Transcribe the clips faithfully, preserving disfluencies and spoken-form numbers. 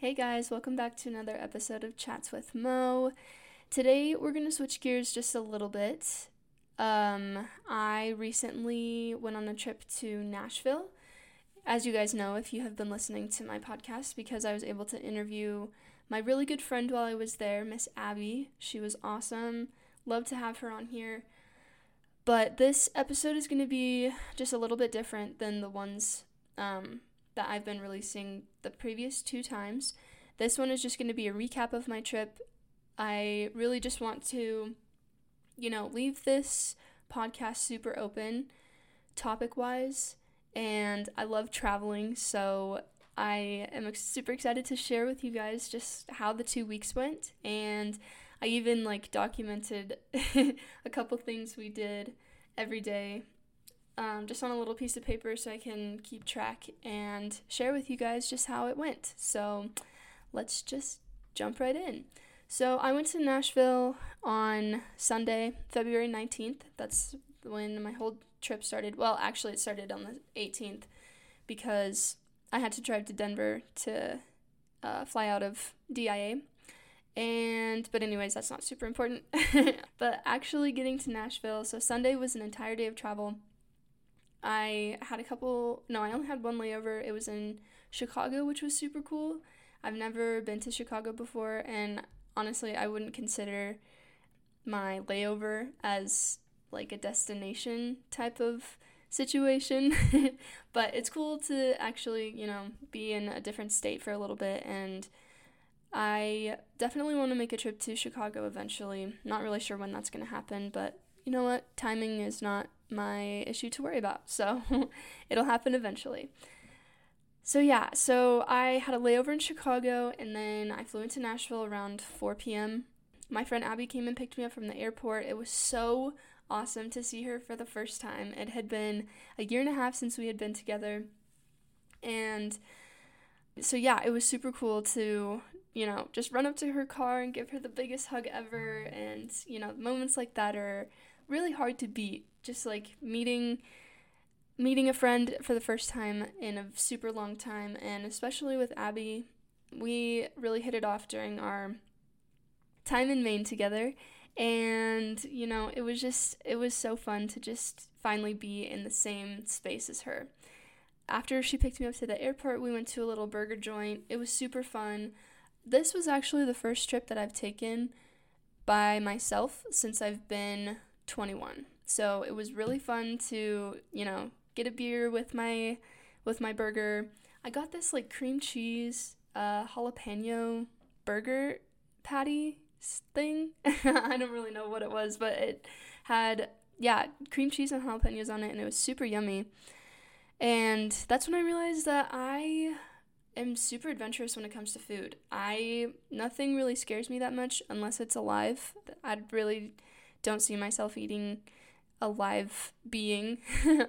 Hey guys, welcome back to another episode of Chats with Mo. Today we're going to switch gears just a little bit. Um, I recently went on a trip to Nashville, as you guys know if you have been listening to my podcast, because I was able to interview my really good friend while I was there, Miss Abby. She was awesome. Love to have her on here. But this episode is going to be just a little bit different than the ones um, that I've been releasing the previous two times. This one is just going to be a recap of my trip. I really just want to, you know, leave this podcast super open topic-wise, and I love traveling, so I am super excited to share with you guys just how the two weeks went, and I even, like, documented a couple things we did every day, um, just on a little piece of paper so I can keep track and share with you guys just how it went. So let's just jump right in. So I went to Nashville on Sunday, February nineteenth. That's when my whole trip started. Well, actually it started on the eighteenth because I had to drive to Denver to uh, fly out of D I A. And, but anyways, that's not super important, but actually getting to Nashville, so Sunday was an entire day of travel. I had a couple, no, I only had one layover. It was in Chicago, which was super cool. I've never been to Chicago before, and honestly, I wouldn't consider my layover as, like, a destination type of situation, but it's cool to actually, you know, be in a different state for a little bit, and I definitely want to make a trip to Chicago eventually. Not really sure when that's going to happen, but you know what? Timing is not my issue to worry about, so it'll happen eventually. So yeah, so I had a layover in Chicago, and then I flew into Nashville around four p.m. My friend Abby came and picked me up from the airport. It was so awesome to see her for the first time. It had been a year and a half since we had been together, and so yeah, it was super cool to, you know, just run up to her car and give her the biggest hug ever, and, you know, moments like that are really hard to beat, just, like, meeting meeting a friend for the first time in a super long time, and especially with Abby, we really hit it off during our time in Maine together, and, you know, it was just, it was so fun to just finally be in the same space as her. After she picked me up to the airport, we went to a little burger joint. It was super fun. This was actually the first trip that I've taken by myself since I've been twenty-one. So it was really fun to, you know, get a beer with my with my burger. I got this, like, cream cheese uh, jalapeno burger patty thing. I don't really know what it was, but it had, yeah, cream cheese and jalapenos on it, and it was super yummy. And that's when I realized that I am super adventurous when it comes to food. I, nothing really scares me that much unless it's alive. I really don't see myself eating a live being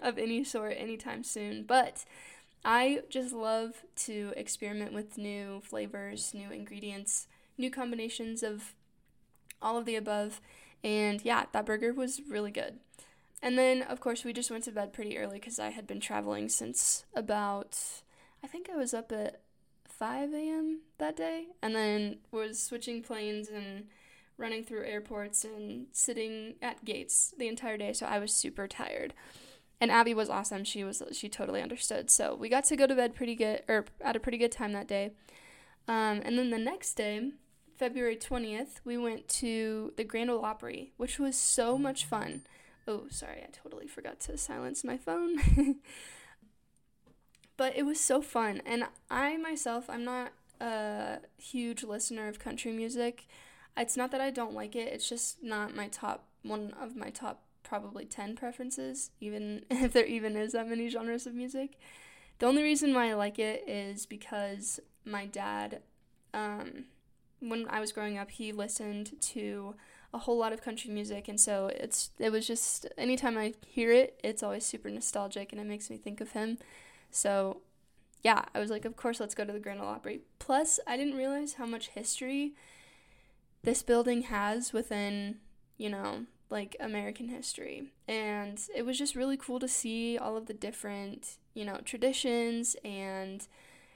of any sort anytime soon, but I just love to experiment with new flavors, new ingredients, new combinations of all of the above, and yeah, that burger was really good. And then, of course, we just went to bed pretty early because I had been traveling since about, I think I was up at five a.m. that day, and then was switching planes and running through airports and sitting at gates the entire day, so I was super tired. And Abby was awesome. She was she totally understood. So we got to go to bed pretty good, or at a pretty good time that day. Um, and then the next day, February twentieth, we went to the Grand Ole Opry, which was so much fun. Oh, sorry, I totally forgot to silence my phone. But it was so fun, and I myself, I'm not a huge listener of country music. It's not that I don't like it, it's just not my top, one of my top probably ten preferences, even if there even is that many genres of music. The only reason why I like it is because my dad, um, when I was growing up, he listened to a whole lot of country music, and so it's it was just, anytime I hear it, it's always super nostalgic, and it makes me think of him. So, yeah, I was like, of course, let's go to the Grand Ole Opry. Plus, I didn't realize how much history this building has within, you know, like, American history. And it was just really cool to see all of the different, you know, traditions and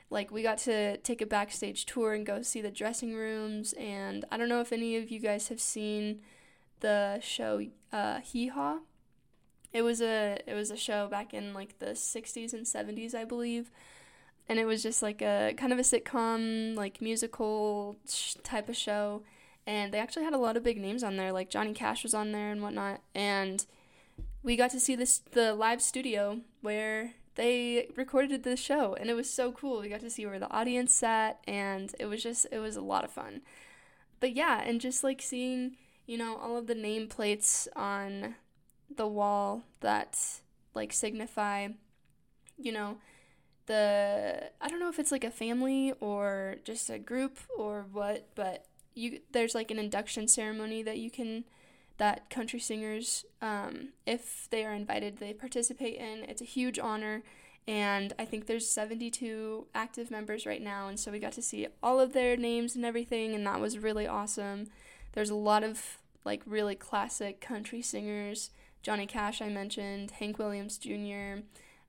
Like, we got to take a backstage tour and go see the dressing rooms, and I don't know if any of you guys have seen the show uh, Hee Haw. It was a it was a show back in, like, the sixties and seventies, I believe, and it was just, like, a kind of a sitcom, like, musical sh- type of show, and they actually had a lot of big names on there, like, Johnny Cash was on there and whatnot, and we got to see this the live studio where they recorded this show, and it was so cool. We got to see where the audience sat, and it was just, it was a lot of fun. But yeah, and just, like, seeing, you know, all of the nameplates on the wall that, like, signify, you know, the, I don't know if it's, like, a family or just a group or what, but you there's, like, an induction ceremony that you can, that country singers, um, if they are invited, they participate in. It's a huge honor, and I think there's seventy-two active members right now, and so we got to see all of their names and everything, and that was really awesome. There's a lot of, like, really classic country singers. Johnny Cash, I mentioned, Hank Williams Junior,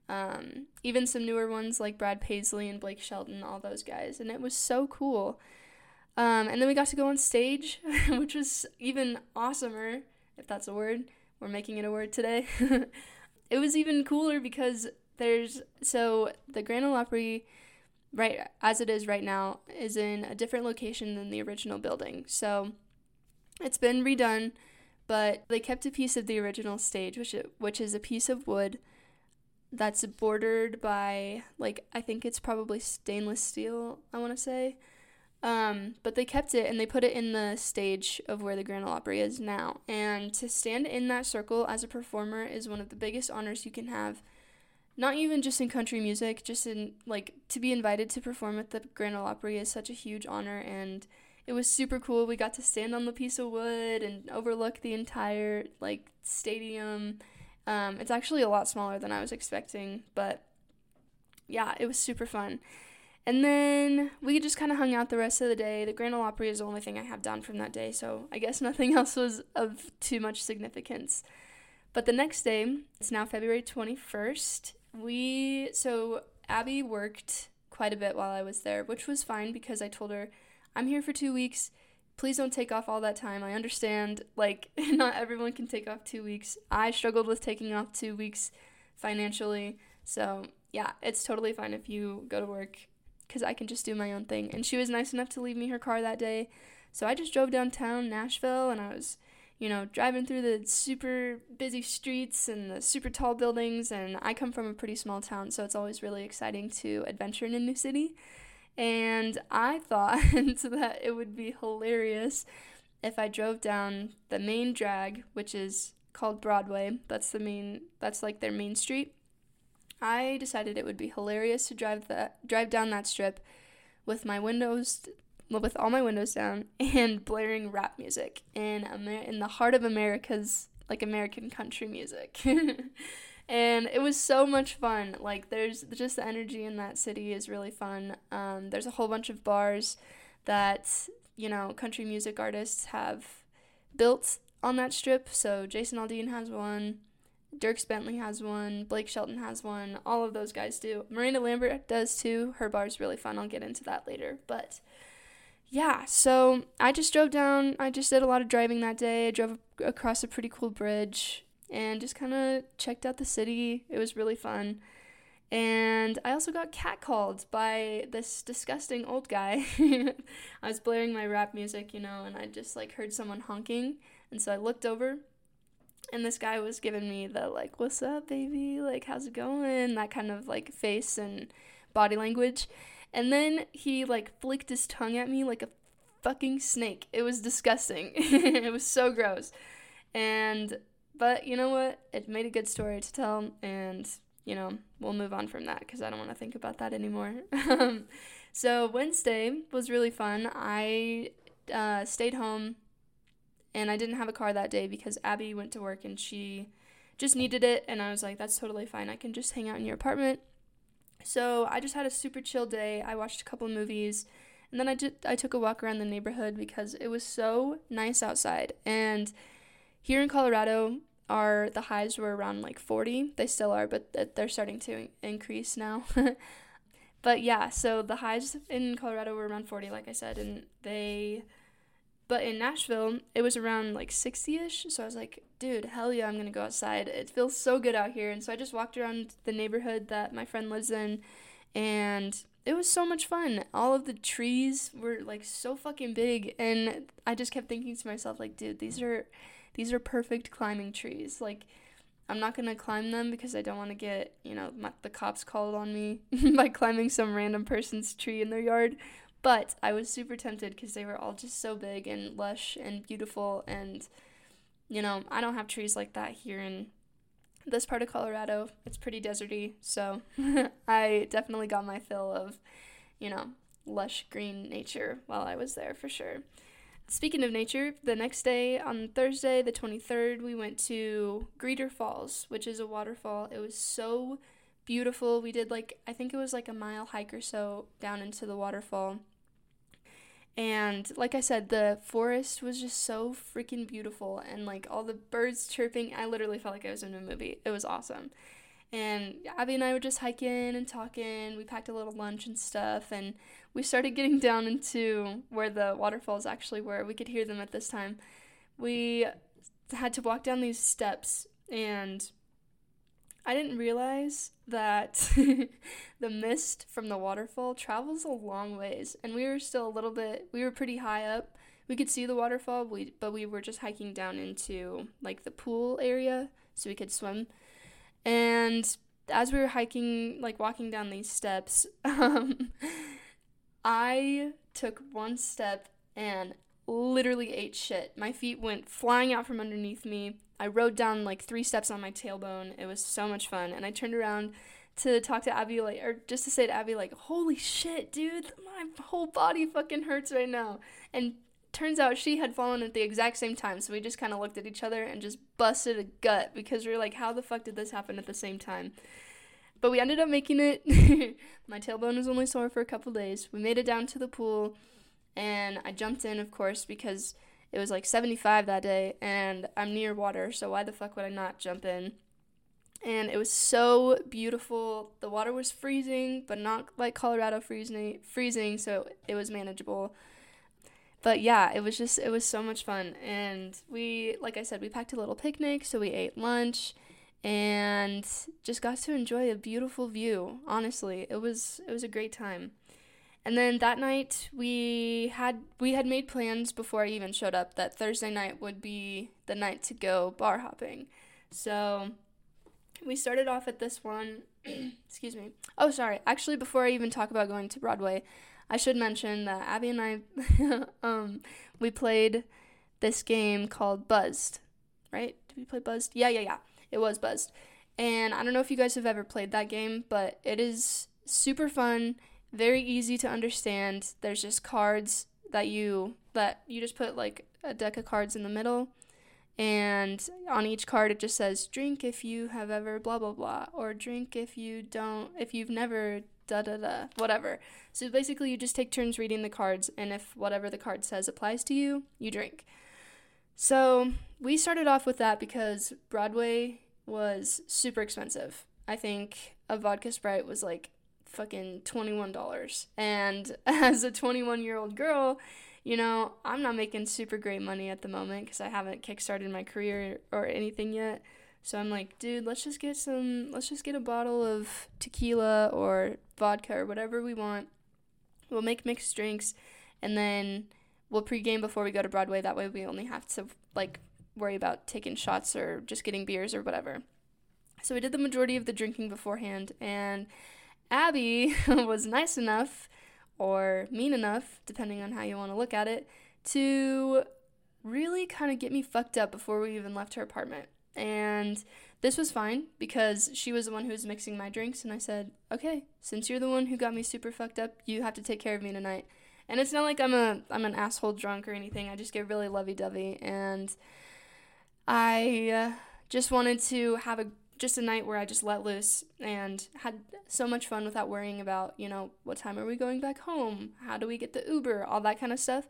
um, even some newer ones like Brad Paisley and Blake Shelton, all those guys, and it was so cool. Um, and then we got to go on stage, which was even awesomer, if that's a word. We're making it a word today. It was even cooler because there's, so the Grand Ole Opry, right, as it is right now, is in a different location than the original building. So it's been redone, but they kept a piece of the original stage, which it, which is a piece of wood that's bordered by, like, I think it's probably stainless steel, I want to say. Um, but they kept it, and they put it in the stage of where the Grand Ole Opry is now, and to stand in that circle as a performer is one of the biggest honors you can have, not even just in country music, just in, like, to be invited to perform at the Grand Ole Opry is such a huge honor, and it was super cool. We got to stand on the piece of wood and overlook the entire, like, stadium. Um, it's actually a lot smaller than I was expecting, but yeah, it was super fun. And then we just kind of hung out the rest of the day. The Grand Ole Opry is the only thing I have down from that day, so I guess nothing else was of too much significance. But the next day, it's now February twenty-first, we, so Abby worked quite a bit while I was there, which was fine because I told her, I'm here for two weeks, please don't take off all that time. I understand, like, not everyone can take off two weeks. I struggled with taking off two weeks financially, so yeah, it's totally fine if you go to work, because I can just do my own thing. And she was nice enough to leave me her car that day, so I just drove downtown Nashville, and I was, you know, driving through the super busy streets and the super tall buildings, and I come from a pretty small town, so it's always really exciting to adventure in a new city, and I thought that it would be hilarious if I drove down the main drag, which is called Broadway, that's the main, that's like their main street. I decided it would be hilarious to drive the drive down that strip with my windows, with all my windows down, and blaring rap music in Amer- in the heart of America's, like, American country music. And it was so much fun. Like, there's just the energy in that city is really fun. Um, there's a whole bunch of bars that, you know, country music artists have built on that strip. So Jason Aldean has one. Dierks Bentley has one, Blake Shelton has one, all of those guys do. Miranda Lambert does too. Her bar's really fun. I'll get into that later. But yeah, so I just drove down. I just did a lot of driving that day. I drove across a pretty cool bridge and just kind of checked out the city. It was really fun. And I also got catcalled by this disgusting old guy. I was blaring my rap music, you know, and I just, like, heard someone honking. And so I looked over, and this guy was giving me the, like, what's up, baby, like, how's it going, that kind of, like, face and body language, and then he, like, flicked his tongue at me like a fucking snake. It was disgusting. It was so gross, and, but, you know what, it made a good story to tell, and, you know, we'll move on from that, because I don't want to think about that anymore. So, Wednesday was really fun. I uh, stayed home. And I didn't have a car that day because Abby went to work and she just needed it. And I was like, that's totally fine. I can just hang out in your apartment. So I just had a super chill day. I watched a couple movies. And then I, did, I took a walk around the neighborhood because it was so nice outside. And here in Colorado, our the highs were around like forty. They still are, but they're starting to increase now. But yeah, so the highs in Colorado were around forty, like I said, and they, but in Nashville, it was around like sixty-ish, so I was like, dude, hell yeah, I'm going to go outside. It feels so good out here, and so I just walked around the neighborhood that my friend lives in, and it was so much fun. All of the trees were like so fucking big, and I just kept thinking to myself, like, dude, these are, these are perfect climbing trees, like, I'm not going to climb them because I don't want to get, you know, my, the cops called on me by climbing some random person's tree in their yard. But I was super tempted because they were all just so big and lush and beautiful. And, you know, I don't have trees like that here in this part of Colorado. It's pretty deserty. So I definitely got my fill of, you know, lush green nature while I was there for sure. Speaking of nature, the next day, on Thursday, the twenty-third, we went to Greeter Falls, which is a waterfall. It was so beautiful. We did, like, I think it was, like, a mile hike or so down into the waterfall. And, like I said, the forest was just so freaking beautiful. And, like, all the birds chirping, I literally felt like I was in a movie. It was awesome. And Abby and I were just hiking and talking. We packed a little lunch and stuff, and we started getting down into where the waterfalls actually were. We could hear them at this time. We had to walk down these steps, and I didn't realize that the mist from the waterfall travels a long ways, and we were still a little bit, we were pretty high up. We could see the waterfall, but we, but we were just hiking down into, like, the pool area so we could swim. And as we were hiking, like, walking down these steps, um, I took one step and literally ate shit. My feet went flying out from underneath me. I rode down, like, three steps on my tailbone. It was so much fun. And I turned around to talk to Abby, like, or just to say to Abby, like, holy shit, dude, my whole body fucking hurts right now. And turns out she had fallen at the exact same time, so we just kind of looked at each other and just busted a gut because we were like, how the fuck did this happen at the same time? But we ended up making it. My tailbone was only sore for a couple days. We made it down to the pool, and I jumped in, of course, because it was like seventy-five that day, and I'm near water, so why the fuck would I not jump in? And it was so beautiful. The water was freezing, but not like Colorado freezing, freezing, so it was manageable. But yeah, it was just, it was so much fun. And we, like I said, we packed a little picnic, so we ate lunch and just got to enjoy a beautiful view. Honestly, it was, it was a great time. And then that night we had, we had made plans before I even showed up that Thursday night would be the night to go bar hopping. So we started off at this one, excuse me. Oh, sorry. Actually, before I even talk about going to Broadway, I should mention that Abby and I, um, we played this game called Buzzed, right? Did we play Buzzed? Yeah, yeah, yeah. It was Buzzed. And I don't know if you guys have ever played that game, but it is super fun, very easy to understand. There's just cards that you, that you just put, like, a deck of cards in the middle, and on each card it just says, drink if you have ever blah, blah, blah, or drink if you don't, if you've never da da da, whatever. So basically you just take turns reading the cards, and if whatever the card says applies to you, you drink. So we started off with that because Broadway was super expensive. I think a vodka Sprite was like fucking twenty-one dollars. And as a twenty-one-year-old girl, you know, I'm not making super great money at the moment because I haven't kickstarted my career or anything yet. So I'm like, dude, let's just get some, let's just get a bottle of tequila or vodka or whatever we want. We'll make mixed drinks, and then we'll pregame before we go to Broadway. That way we only have to, like, worry about taking shots or just getting beers or whatever. So we did the majority of the drinking beforehand, and Abby was nice enough, or mean enough, depending on how you want to look at it, to really kind of get me fucked up before we even left her apartment. And this was fine because she was the one who was mixing my drinks, and I said, okay, since you're the one who got me super fucked up, you have to take care of me tonight. And it's not like I'm a I'm an asshole drunk or anything. I just get really lovey-dovey, and I uh, just wanted to have a just a night where I just let loose and had so much fun without worrying about, you know, what time are we going back home? How do we get the Uber? All that kind of stuff.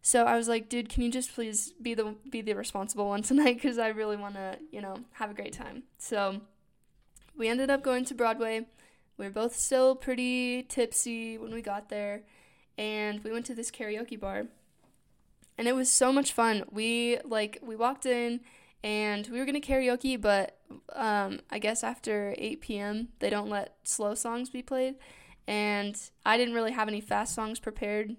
So I was like, dude, can you just please be the be the responsible one tonight because I really want to, you know, have a great time. So we ended up going to Broadway. We were both still pretty tipsy when we got there, and we went to this karaoke bar, and it was so much fun. We, like, we walked in, and we were going to karaoke, but um, I guess after eight p.m., they don't let slow songs be played, and I didn't really have any fast songs prepared.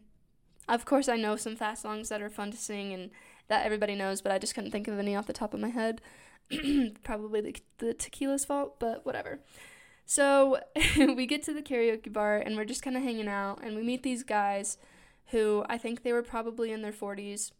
Of course, I know some fast songs that are fun to sing, and that everybody knows, but I just couldn't think of any off the top of my head. Probably the, the tequila's fault, but whatever. So we get to the karaoke bar, and we're just kind of hanging out, and we meet these guys who I think they were probably in their forties.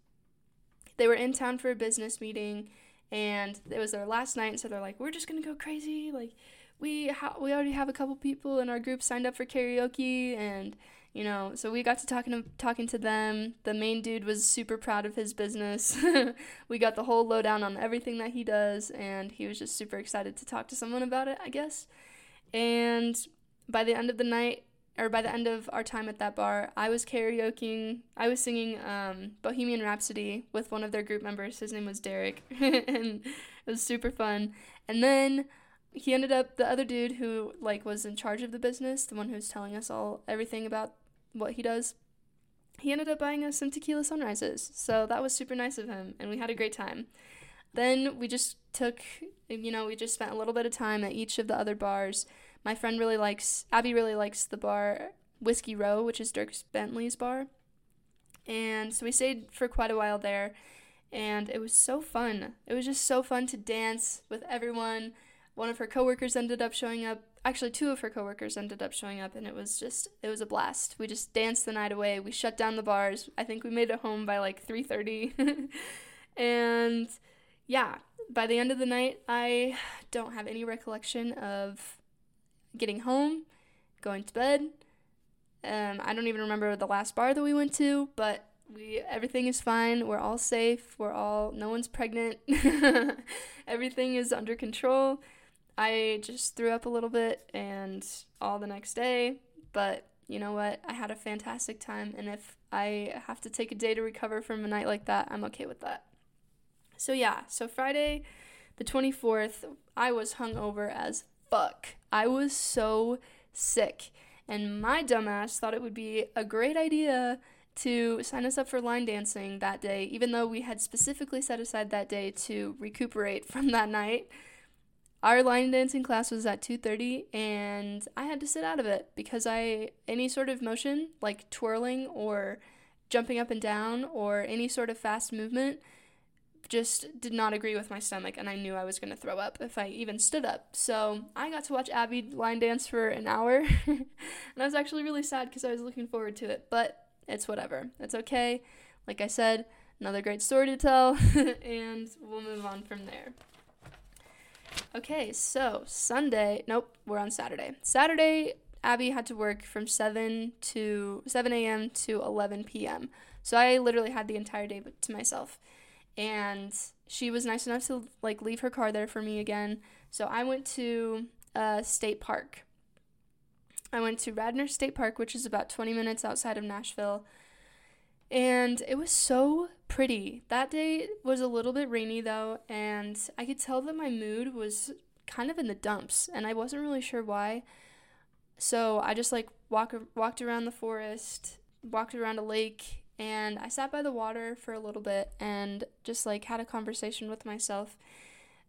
They were in town for a business meeting, and it was their last night, so they're like, we're just going to go crazy. Like, we ha- we already have a couple people in our group signed up for karaoke, and, you know, so we got to talking to, talking to them. The main dude was super proud of his business. We got the whole lowdown on everything that he does, and he was just super excited to talk to someone about it, I guess. And by the end of the night, or by the end of our time at that bar, I was karaokeing, I was singing um, Bohemian Rhapsody with one of their group members. His name was Derek, and it was super fun. And then he ended up, the other dude who, like, was in charge of the business, the one who's telling us all, everything about what he does, he ended up buying us some tequila sunrises. So that was super nice of him, and we had a great time. Then we just took, you know, we just spent a little bit of time at each of the other bars. My friend really likes, Abby really likes the bar Whiskey Row, which is Dierks Bentley's bar. And so we stayed for quite a while there, and it was so fun. It was just so fun to dance with everyone. One of her coworkers ended up showing up. Actually, two of her coworkers ended up showing up, and it was just, it was a blast. We just danced the night away. We shut down the bars. I think we made it home by like three thirty. And yeah, by the end of the night, I don't have any recollection of getting home, going to bed. Um, I don't even remember the last bar that we went to, but we everything is fine. We're all safe. We're all, no one's pregnant. Everything is under control. I just threw up a little bit and all the next day, but you know what? I had a fantastic time, and if I have to take a day to recover from a night like that, I'm okay with that. So yeah, so Friday the twenty-fourth, I was hungover as fuck. I was so sick, and my dumbass thought it would be a great idea to sign us up for line dancing that day, even though we had specifically set aside that day to recuperate from that night. Our line dancing class was at two thirty, and I had to sit out of it because I, any sort of motion, like twirling or jumping up and down or any sort of fast movement, just did not agree with my stomach, and I knew I was going to throw up if I even stood up. So I got to watch Abby line dance for an hour, and I was actually really sad because I was looking forward to it, but it's whatever. It's okay. Like I said, another great story to tell, and we'll move on from there. Okay, so Sunday, nope, we're on Saturday. Saturday, Abby had to work from seven to seven a.m. to eleven p.m. So I literally had the entire day to myself. And she was nice enough to, like, leave her car there for me again. So I went to uh, State Park. I went to Radnor State Park, which is about twenty minutes outside of Nashville. And it was so pretty. That day was a little bit rainy, though, and I could tell that my mood was kind of in the dumps, and I wasn't really sure why. So I just, like, walk, walked around the forest, walked around a lake, and I sat by the water for a little bit and just, like, had a conversation with myself,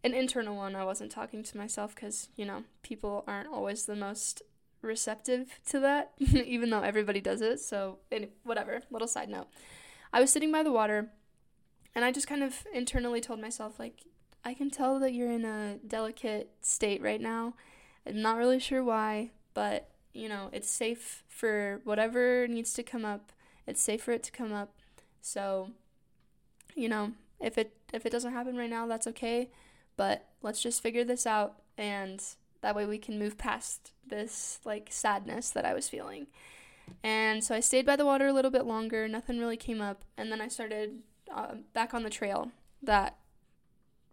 an internal one. I wasn't talking to myself because, you know, people aren't always the most receptive to that, even though everybody does it, so and whatever, little side note. I was sitting by the water, and I just kind of internally told myself, like, I can tell that you're in a delicate state right now. I'm not really sure why, but, you know, it's safe for whatever needs to come up. It's safe for it to come up, so, you know, if it if it doesn't happen right now, that's okay, but let's just figure this out, and that way we can move past this, like, sadness that I was feeling. And so I stayed by the water a little bit longer, nothing really came up, and then I started uh, back on the trail that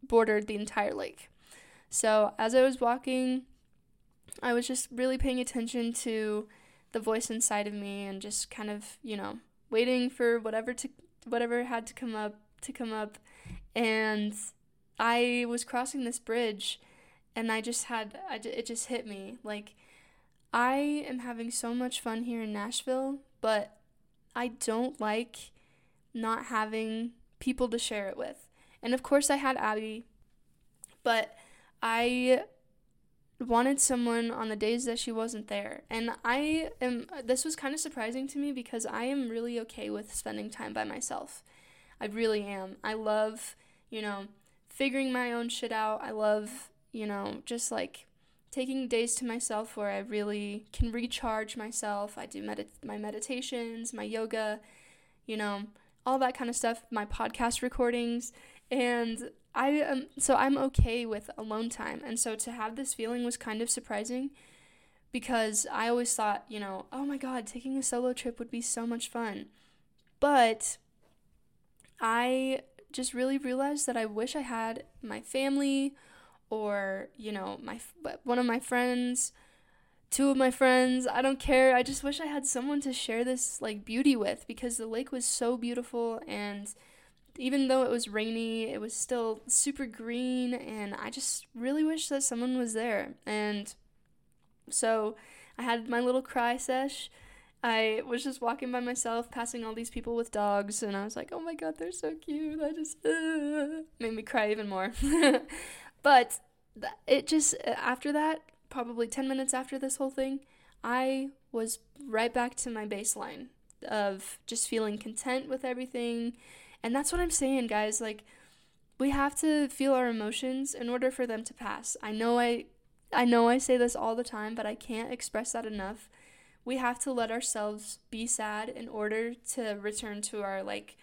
bordered the entire lake. So as I was walking, I was just really paying attention to the voice inside of me, and just kind of, you know, waiting for whatever to whatever had to come up to come up. And I was crossing this bridge, and I just had I, it just hit me, like, I am having so much fun here in Nashville, but I don't like not having people to share it with. And of course I had Abby, but I wanted someone on the days that she wasn't there. And I am, this was kind of surprising to me because I am really okay with spending time by myself. I really am. I love, you know, figuring my own shit out. I love, you know, just like taking days to myself where I really can recharge myself. I do med- my meditations, my yoga, you know, all that kind of stuff, my podcast recordings, and I am, so I'm okay with alone time, and so to have this feeling was kind of surprising, because I always thought, you know, oh my god, taking a solo trip would be so much fun, but I just really realized that I wish I had my family, or, you know, my one of my friends, two of my friends, I don't care, I just wish I had someone to share this, like, beauty with, because the lake was so beautiful, and even though it was rainy, it was still super green, and I just really wish that someone was there, and so I had my little cry sesh. I was just walking by myself, passing all these people with dogs, and I was like, oh my god, they're so cute, I just, uh, made me cry even more, but it just, after that, probably ten minutes after this whole thing, I was right back to my baseline of just feeling content with everything. And that's what I'm saying, guys. Like, we have to feel our emotions in order for them to pass. I know I, I know I say this all the time, but I can't express that enough. We have to let ourselves be sad in order to return to our, like,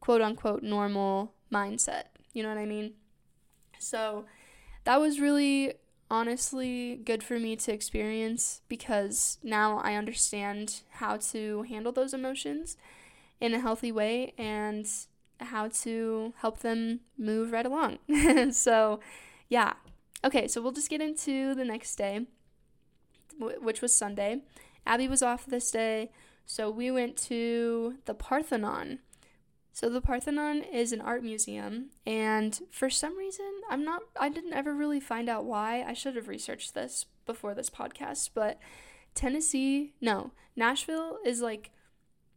quote-unquote normal mindset. You know what I mean? So that was really honestly good for me to experience, because now I understand how to handle those emotions in a healthy way and how to help them move right along. So, yeah. Okay, so we'll just get into the next day, which was Sunday. Abby was off this day, so we went to the Parthenon. So the Parthenon is an art museum, and for some reason, I'm not, I didn't ever really find out why. I should have researched this before this podcast, but Tennessee, no, Nashville is like,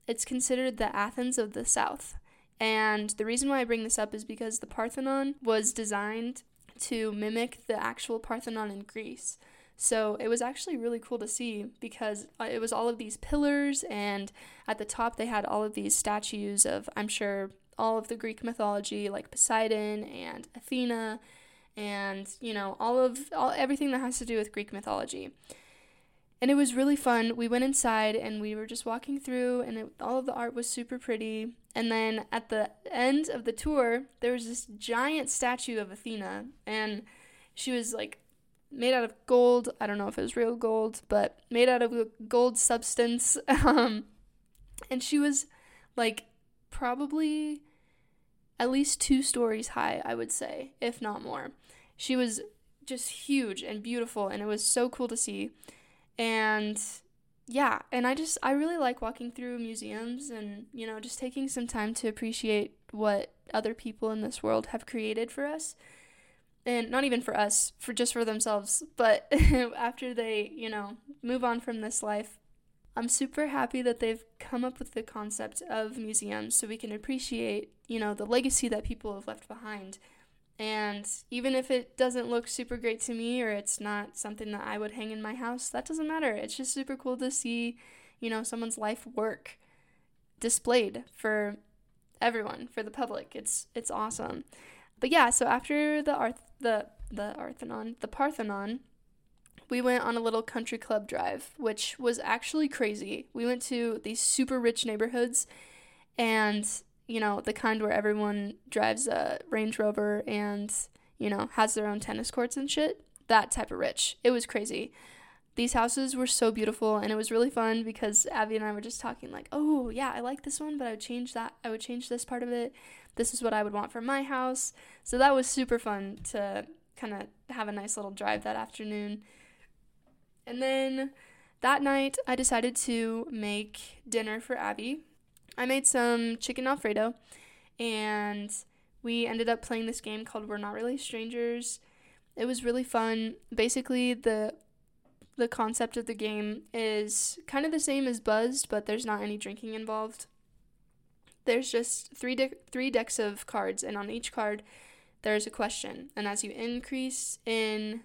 it's considered the Athens of the South, and the reason why I bring this up is because the Parthenon was designed to mimic the actual Parthenon in Greece. So it was actually really cool to see, because it was all of these pillars, and at the top they had all of these statues of, I'm sure, all of the Greek mythology, like Poseidon and Athena and, you know, all of all everything that has to do with Greek mythology. And it was really fun. We went inside and we were just walking through, and it, all of the art was super pretty. And then at the end of the tour, there was this giant statue of Athena, and she was like made out of gold. I don't know if it was real gold, but made out of a gold substance. Um, and she was like probably at least two stories high, I would say, if not more. She was just huge and beautiful, and it was so cool to see. And yeah, and I just, I really like walking through museums and, you know, just taking some time to appreciate what other people in this world have created for us. And not even for us, for just for themselves, but after they, you know, move on from this life. I'm super happy that they've come up with the concept of museums so we can appreciate, you know, the legacy that people have left behind. And even if it doesn't look super great to me, or it's not something that I would hang in my house, that doesn't matter. It's just super cool to see, you know, someone's life work displayed for everyone, for the public. It's it's awesome. But yeah, so after the art, the the Parthenon, the Parthenon, we went on a little country club drive, which was actually crazy. We went to these super rich neighborhoods, and you know, the kind where everyone drives a Range Rover and, you know, has their own tennis courts and shit. That type of rich. It was crazy. These houses were so beautiful, and it was really fun because Abby and I were just talking like, oh yeah, I like this one, but I would change that. I would change this part of it. This is what I would want for my house. So that was super fun to kind of have a nice little drive that afternoon. And then that night I decided to make dinner for Abby. I made some chicken Alfredo, and we ended up playing this game called We're Not Really Strangers. It was really fun. Basically, the the concept of the game is kind of the same as Buzzed, but there's not any drinking involved. There's just three de- three decks of cards, and on each card there's a question. And as you increase in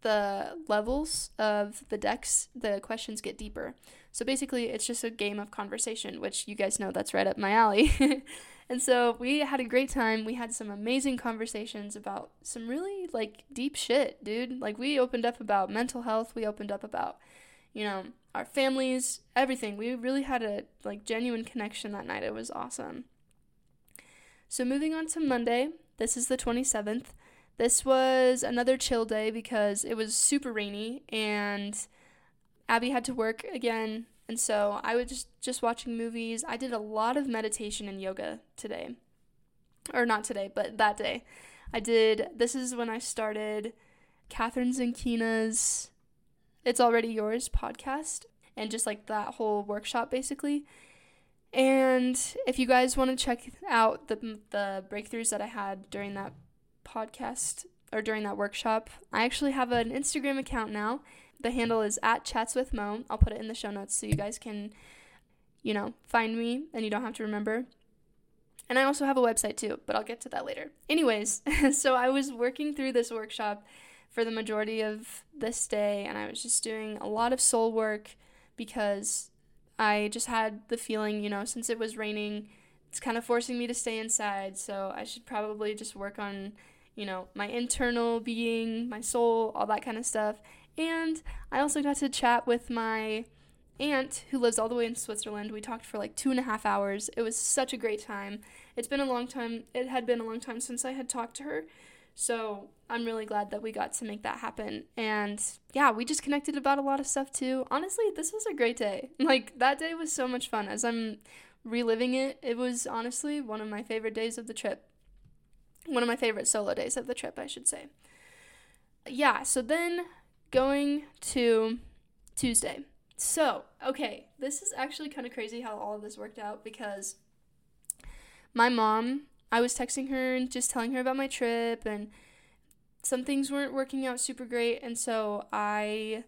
the levels of the decks, the questions get deeper. So basically, it's just a game of conversation, which you guys know that's right up my alley. And so we had a great time. We had some amazing conversations about some really, like, deep shit, dude. Like, we opened up about mental health. We opened up about, you know, our families, everything. We really had a, like, genuine connection that night. It was awesome. So moving on to Monday. This is the twenty-seventh. This was another chill day because it was super rainy, and Abby had to work again, and so I was just, just watching movies. I did a lot of meditation and yoga today. Or not today, but that day. I did, this is when I started Catherine's and Kina's It's Already Yours podcast, and just like that whole workshop basically. And if you guys want to check out the the breakthroughs that I had during that podcast or during that workshop, I actually have an Instagram account now. The handle is at Chats with Mo. I'll put it in the show notes so you guys can, you know, find me and you don't have to remember. And I also have a website too, but I'll get to that later. Anyways, so I was working through this workshop for the majority of this day, and I was just doing a lot of soul work because I just had the feeling, you know, since it was raining, it's kind of forcing me to stay inside, so I should probably just work on, you know, my internal being, my soul, all that kind of stuff. And I also got to chat with my aunt, who lives all the way in Switzerland. We talked for like two and a half hours. It was such a great time. It's been a long time. It had been a long time since I had talked to her, so I'm really glad that we got to make that happen. And yeah, we just connected about a lot of stuff too. Honestly, this was a great day. Like, that day was so much fun. As I'm reliving it, it was honestly one of my favorite days of the trip. One of my favorite solo days of the trip, I should say. Yeah, so then going to Tuesday. So, okay, this is actually kind of crazy how all of this worked out, because my mom, I was texting her and just telling her about my trip, and some things weren't working out super great, and so I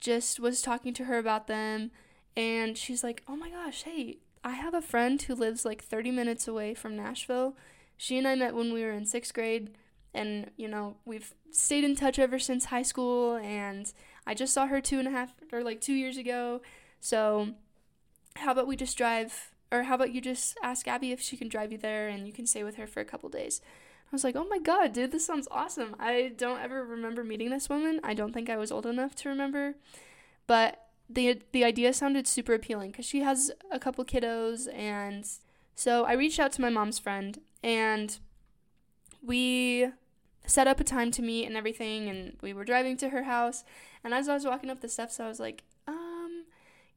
just was talking to her about them, and she's like, oh my gosh, hey, I have a friend who lives like thirty minutes away from Nashville. She and I met when we were in sixth grade, and, you know, we've stayed in touch ever since high school, and I just saw her two and a half, or like two years ago, so how about we just drive, or how about you just ask Abby if she can drive you there, and you can stay with her for a couple days. I was like, oh my god, dude, this sounds awesome. I don't ever remember meeting this woman. I don't think I was old enough to remember, but the the idea sounded super appealing, because she has a couple kiddos, and so I reached out to my mom's friend, and we set up a time to meet and everything, and we were driving to her house, and as I was walking up the steps, I was like, um,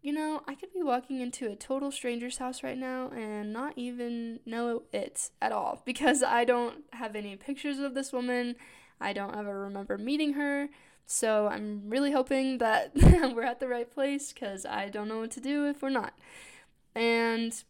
you know, I could be walking into a total stranger's house right now and not even know it at all, because I don't have any pictures of this woman, I don't ever remember meeting her, so I'm really hoping that we're at the right place, because I don't know what to do if we're not. And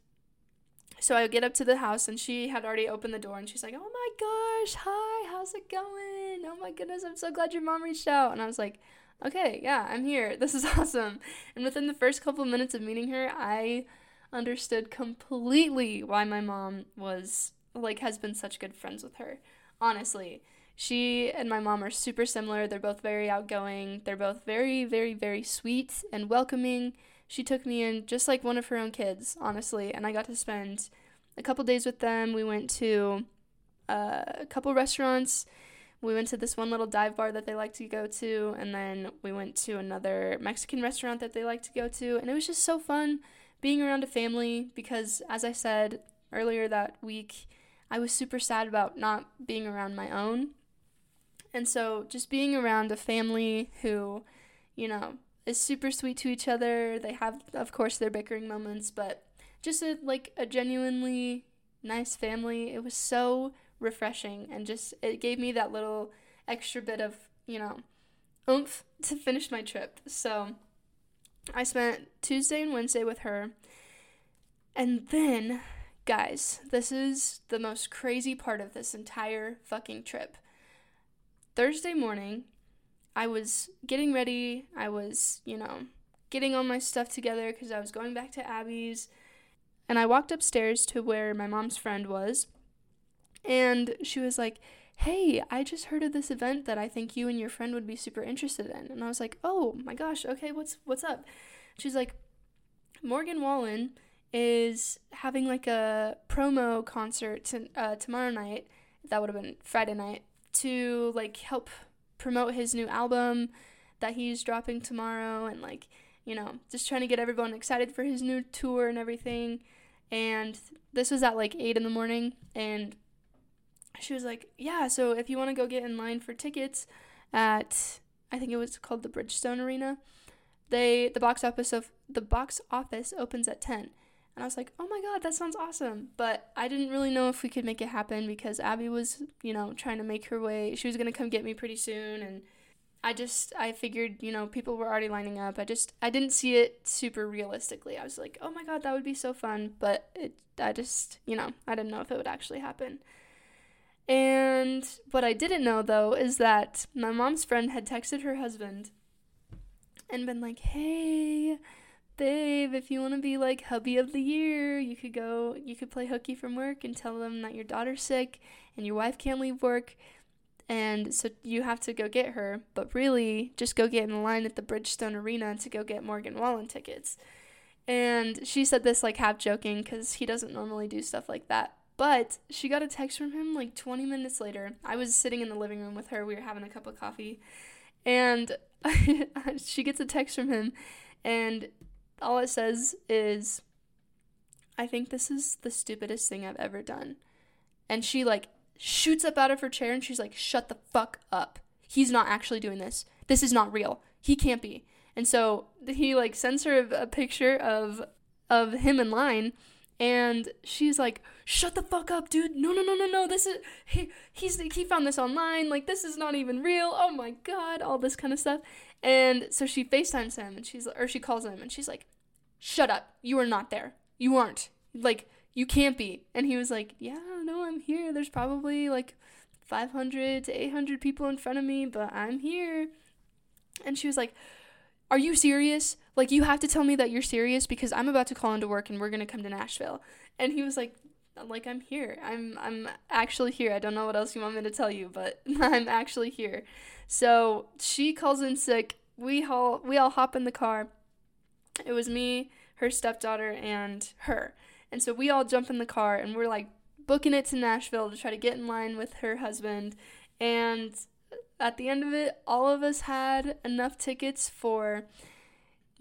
so I get up to the house, and she had already opened the door, and she's like, oh my gosh, hi, how's it going? Oh my goodness, I'm so glad your mom reached out. And I was like, okay, yeah, I'm here. This is awesome. And within the first couple of minutes of meeting her, I understood completely why my mom was, like, has been such good friends with her. Honestly, she and my mom are super similar. They're both very outgoing. They're both very, very, very sweet and welcoming. She took me in just like one of her own kids, honestly, and I got to spend a couple days with them. We went to uh, a couple restaurants. We went to this one little dive bar that they like to go to, and then we went to another Mexican restaurant that they like to go to, and it was just so fun being around a family, because as I said earlier that week, I was super sad about not being around my own, and so just being around a family who, you know, is super sweet to each other. They have, of course, their bickering moments, but just a, like a genuinely nice family. It was so refreshing, and just it gave me that little extra bit of, you know, oomph to finish my trip. So I spent Tuesday and Wednesday with her, and then, guys, this is the most crazy part of this entire fucking trip. Thursday morning, I was getting ready. I was, you know, getting all my stuff together because I was going back to Abby's. And I walked upstairs to where my mom's friend was. And she was like, hey, I just heard of this event that I think you and your friend would be super interested in. And I was like, oh my gosh, okay, what's what's up? She's like, Morgan Wallen is having like a promo concert t- uh, tomorrow night. That would have been Friday night, to like help promote his new album that he's dropping tomorrow, and like, you know, just trying to get everyone excited for his new tour and everything. And this was at like eight in the morning, and she was like, yeah, so if you want to go get in line for tickets at, I think it was called the Bridgestone Arena, they the box office of the box office opens at ten. And I was like, oh my god, that sounds awesome. But I didn't really know if we could make it happen because Abby was, you know, trying to make her way. She was going to come get me pretty soon. And I just, I figured, you know, people were already lining up. I just, I didn't see it super realistically. I was like, oh my god, that would be so fun. But it, I just, you know, I didn't know if it would actually happen. And what I didn't know, though, is that my mom's friend had texted her husband and been like, hey, babe, if you want to be like hubby of the year, you could go, you could play hooky from work and tell them that your daughter's sick and your wife can't leave work. And so you have to go get her, but really just go get in line at the Bridgestone Arena to go get Morgan Wallen tickets. And she said this like half joking because he doesn't normally do stuff like that. But she got a text from him like twenty minutes later. I was sitting in the living room with her. We were having a cup of coffee. And she gets a text from him. And all it says is, I think this is the stupidest thing I've ever done. And she like shoots up out of her chair and she's like, shut the fuck up. He's not actually doing this. This is not real. He can't be. And so he like sends her a picture of of him in line. And she's like, shut the fuck up, dude. No, no, no, no, no. This is, he, he's, he found this online. Like, this is not even real. Oh my God. All this kind of stuff. And so she FaceTimes him and she's, or she calls him and she's like, shut up. You are not there. You aren't. Like, you can't be. And he was like, yeah, no, I'm here. There's probably like five hundred to eight hundred people in front of me, but I'm here. And she was like, are you serious? Like, you have to tell me that you're serious because I'm about to call into work and we're going to come to Nashville. And he was like, like, I'm here. I'm I'm actually here. I don't know what else you want me to tell you, but I'm actually here. So she calls in sick. We all, we all hop in the car. It was me, her stepdaughter, and her. And so we all jump in the car and we're like booking it to Nashville to try to get in line with her husband. And at the end of it, all of us had enough tickets for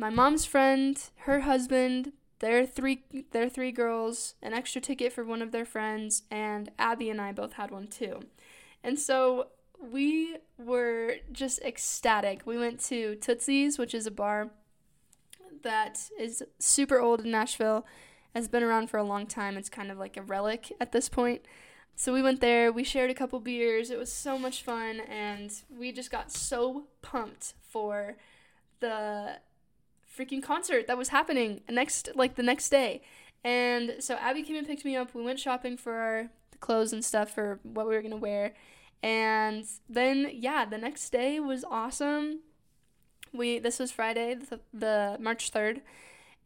my mom's friend, her husband, their three their three girls, an extra ticket for one of their friends, and Abby and I both had one too. And so we were just ecstatic. We went to Tootsie's, which is a bar that is super old in Nashville, has been around for a long time. It's kind of like a relic at this point. So we went there, we shared a couple beers, it was so much fun, and we just got so pumped for the freaking concert that was happening next, like the next day. And so Abby came and picked me up, we went shopping for our clothes and stuff for what we were going to wear, and then, yeah, the next day was awesome. We, this was Friday, the, the March third.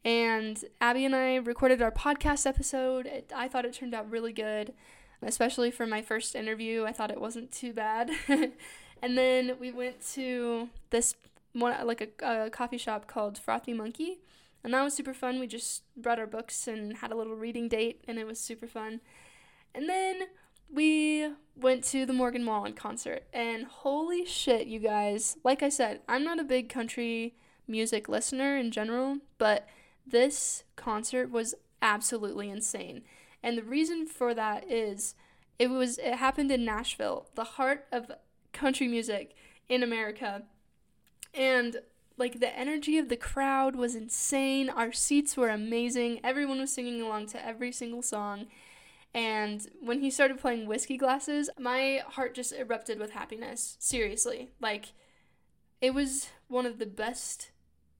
And Abby and I recorded our podcast episode. It, I thought it turned out really good, especially for my first interview. I thought it wasn't too bad. And then we went to this one, like a, a coffee shop called Frothy Monkey, and that was super fun. We just brought our books and had a little reading date, and it was super fun. And then we went to the Morgan Wallen concert, and holy shit, you guys. Like I said, I'm not a big country music listener in general, but this concert was absolutely insane. And the reason for that is it was it happened in Nashville, the heart of country music in America. And like the energy of the crowd was insane. Our seats were amazing. Everyone was singing along to every single song. And when he started playing Whiskey Glasses, my heart just erupted with happiness. Seriously. Like, it was one of the best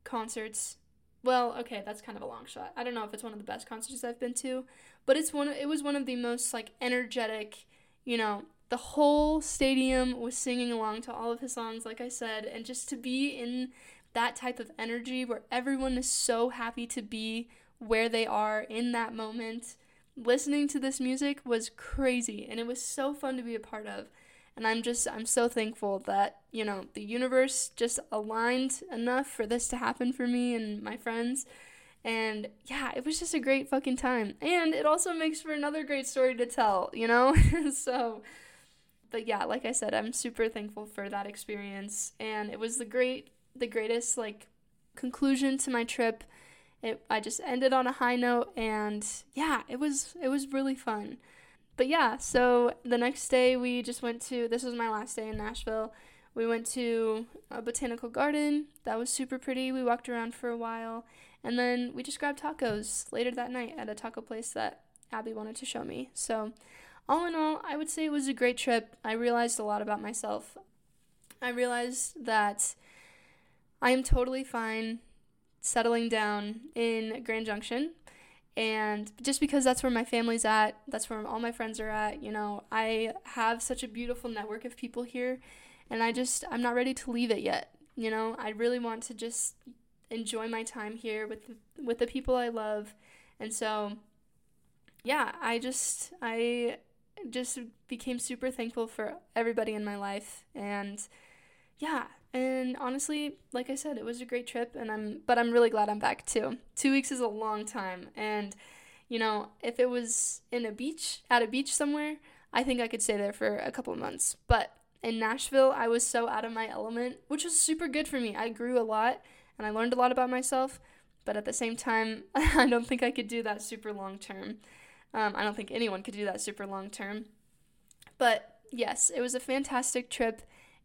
concerts. Well, okay, that's kind of a long shot. I don't know if it's one of the best concerts I've been to, but it's one. It was one of the most, like, energetic, you know, The whole stadium was singing along to all of his songs, like I said, and just to be in that type of energy where everyone is so happy to be where they are in that moment. Listening to this music was crazy, and it was so fun to be a part of. And I'm just, I'm so thankful that, you know, the universe just aligned enough for this to happen for me and my friends. And yeah, it was just a great fucking time. And it also makes for another great story to tell, you know? So, but yeah, like I said, I'm super thankful for that experience. And it was the great, the greatest, like, conclusion to my trip. It, I just ended on a high note, and yeah, it was it was really fun. But yeah, so the next day we just went to, this was my last day in Nashville, we went to a botanical garden. That was super pretty. We walked around for a while, and then we just grabbed tacos later that night at a taco place that Abby wanted to show me. So all in all, I would say it was a great trip. I realized a lot about myself. I realized that I am totally fine settling down in Grand Junction, and just because that's where my family's at, that's where all my friends are at, you know, I have such a beautiful network of people here, and I just, I'm not ready to leave it yet, you know, I really want to just enjoy my time here with, with the people I love, and so, yeah, I just, I just became super thankful for everybody in my life, and yeah. And honestly, like I said, it was a great trip, and I'm, but I'm really glad I'm back too. Two weeks is a long time, and, you know, if it was in a beach, at a beach somewhere, I think I could stay there for a couple of months. But in Nashville, I was so out of my element, which was super good for me. I grew a lot, and I learned a lot about myself, but at the same time, I don't think I could do that super long term. Um, I don't think anyone could do that super long term. But yes, it was a fantastic trip.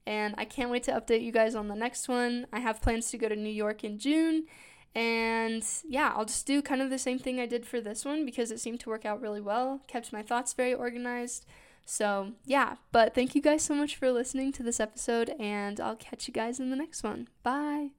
And I can't wait to update you guys on the next one. I have plans to go to New York in June. And yeah, I'll just do kind of the same thing I did for this one because it seemed to work out really well. Kept my thoughts very organized. So yeah, but thank you guys so much for listening to this episode. And I'll catch you guys in the next one. Bye.